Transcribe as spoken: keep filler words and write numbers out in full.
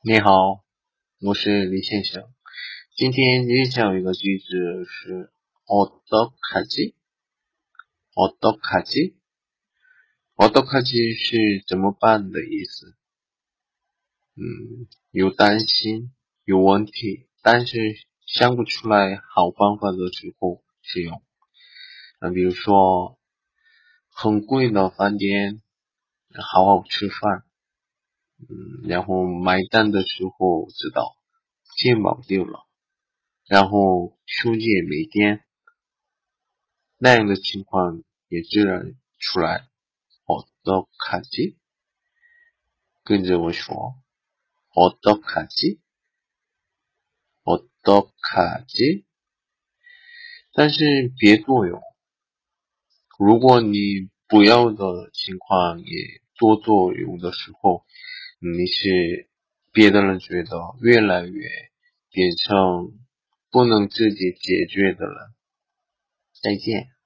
你好，我是李先生。今天分享一个句子是어떡하지？어떡하지？어떡하지是怎么办的意思。嗯，有担心，有问题，但是想不出来好办法的时候使用。那比如说，很贵的饭店，好好吃饭。嗯，然后买单的时候知道钱包丢了，然后手机也没电，那样的情况也自然出来。어떡하지？跟着我说，어떡하지？어떡하지？但是别多用，如果你不要的情况也多作用的时候，你是别的人觉得越来越变成不能自己解决的人。再见。